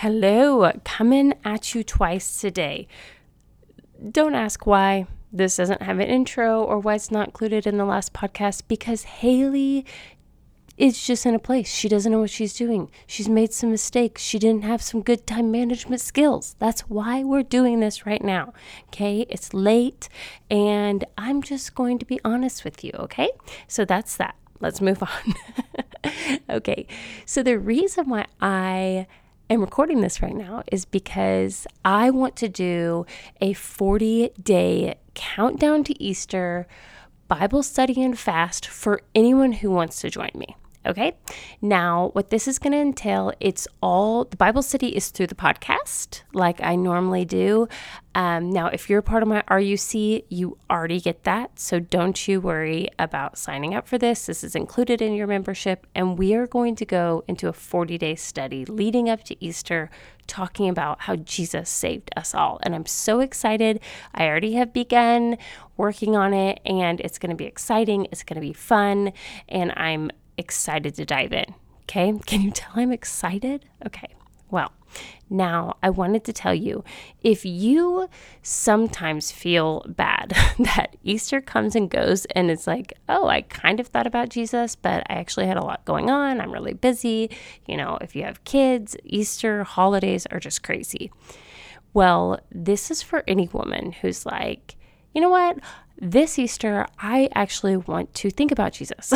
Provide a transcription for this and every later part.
Hello, coming at you twice today. Don't ask why this doesn't have an intro or why it's not included in the last podcast, because Haley is just in a place. She doesn't know what she's doing. She's made some mistakes. She didn't have some good time management skills. That's why we're doing this right now, okay? It's late, and I'm just going to be honest with you, okay? So that's that. Let's move on. Okay, so the reason why I am recording this right now is because I want to do a 40-day countdown to Easter Bible study and fast for anyone who wants to join me. Okay, now what this is going to entail, it's all, the Bible study is through the podcast like I normally do. Now, if you're a part of my RUC, you already get that. So don't you worry about signing up for this. This is included in your membership. And we are going to go into a 40-day study leading up to Easter, talking about how Jesus saved us all. And I'm so excited. I already have begun working on it, and it's going to be exciting. It's going to be fun. And I'm excited to dive in. Okay. Can you tell I'm excited? Okay. Well, now I wanted to tell you, if you sometimes feel bad that Easter comes and goes and it's like, oh, I kind of thought about Jesus, but I actually had a lot going on. I'm really busy. You know, if you have kids, Easter holidays are just crazy. Well, this is for any woman who's like, you know what? This Easter, I actually want to think about Jesus.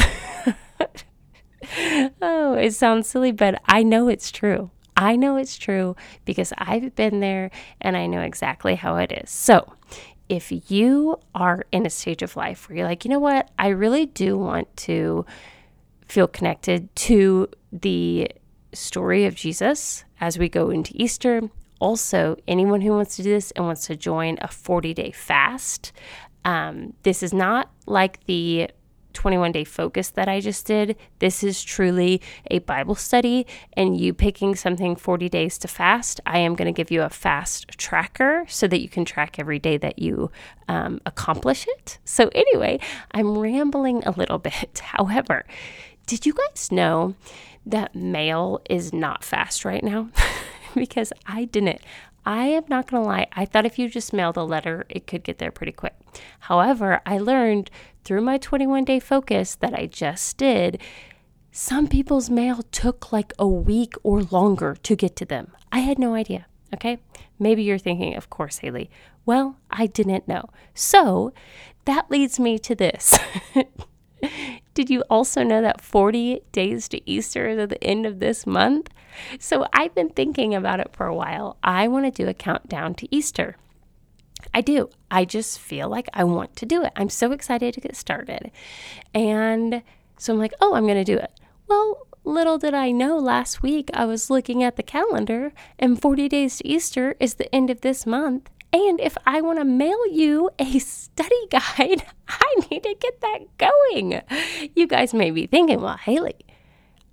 Oh, it sounds silly, but I know it's true. I know it's true because I've been there and I know exactly how it is. So if you are in a stage of life where you're like, you know what, I really do want to feel connected to the story of Jesus as we go into Easter. Also, anyone who wants to do this and wants to join a 40-day fast, this is not like the 21-day focus that I just did. This is truly a Bible study, and you picking something 40 days to fast. I am going to give you a fast tracker so that you can track every day that you accomplish it. So anyway, I'm rambling a little bit. However, did you guys know that mail is not fast right now? Because I didn't. I am not going to lie. I thought if you just mailed a letter, it could get there pretty quick. However, I learned through my 21-day focus that I just did, some people's mail took like a week or longer to get to them. I had no idea, okay? Maybe you're thinking, of course, Haley. Well, I didn't know. So that leads me to this. Did you also know that 40 days to Easter is at the end of this month? So I've been thinking about it for a while. I want to do a countdown to Easter. I do. I just feel like I want to do it. I'm so excited to get started. And so I'm like, oh, I'm going to do it. Well, little did I know, last week I was looking at the calendar and 40 days to Easter is the end of this month. And if I want to mail you a study guide, I need to get that going. You guys may be thinking, well, Haley,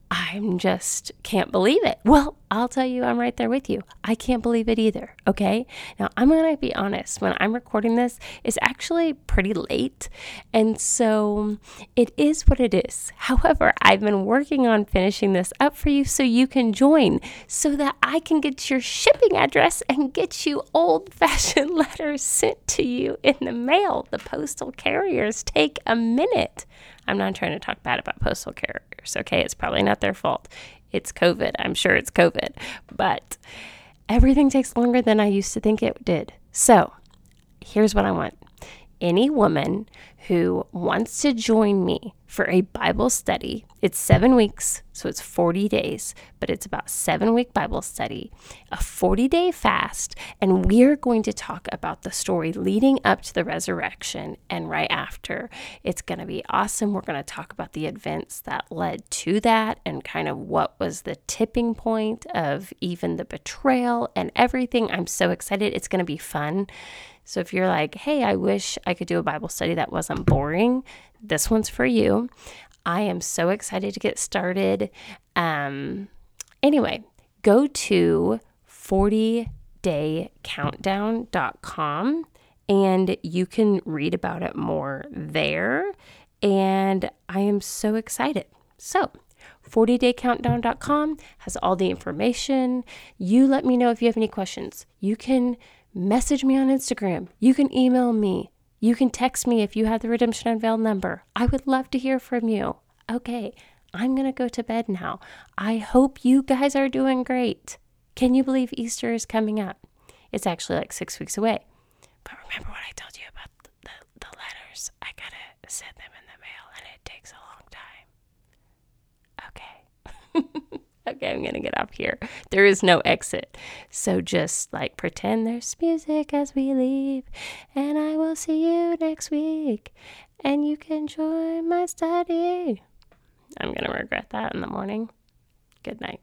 I'm just can't believe it. Well, I'll tell you, I'm right there with you. I can't believe it either, okay? Now, I'm going to be honest. When I'm recording this, it's actually pretty late, and so it is what it is. However, I've been working on finishing this up for you so you can join, so that I can get your shipping address and get you old-fashioned letters sent to you in the mail. The postal carriers take a minute. I'm not trying to talk bad about postal carriers, okay? It's probably not their fault. It's COVID. I'm sure it's COVID. But everything takes longer than I used to think it did. So here's what I want. Any woman who wants to join me for a Bible study, it's 7 weeks, so it's 40 days, but it's about 7-week Bible study, a 40-day fast, and we're going to talk about the story leading up to the resurrection and right after. It's going to be awesome. We're going to talk about the events that led to that and kind of what was the tipping point of even the betrayal and everything. I'm so excited. It's going to be fun. So if you're like, hey, I wish I could do a Bible study that wasn't boring, this one's for you. I am so excited to get started. Anyway, go to 40daycountdown.com and you can read about it more there. And I am so excited. So 40daycountdown.com has all the information. You let me know if you have any questions. You can message me on Instagram. You can email me. You can text me if you have the Redemption Unveiled number. I would love to hear from you. Okay, I'm going to go to bed now. I hope you guys are doing great. Can you believe Easter is coming up? It's actually like 6 weeks away. But remember what I told you about the letters? I got to send them in the mail, and it takes a long time. Okay. Okay, I'm going to get off here. There is no exit. So just like pretend there's music as we leave. And I will see you next week. And you can join my study. I'm going to regret that in the morning. Good night.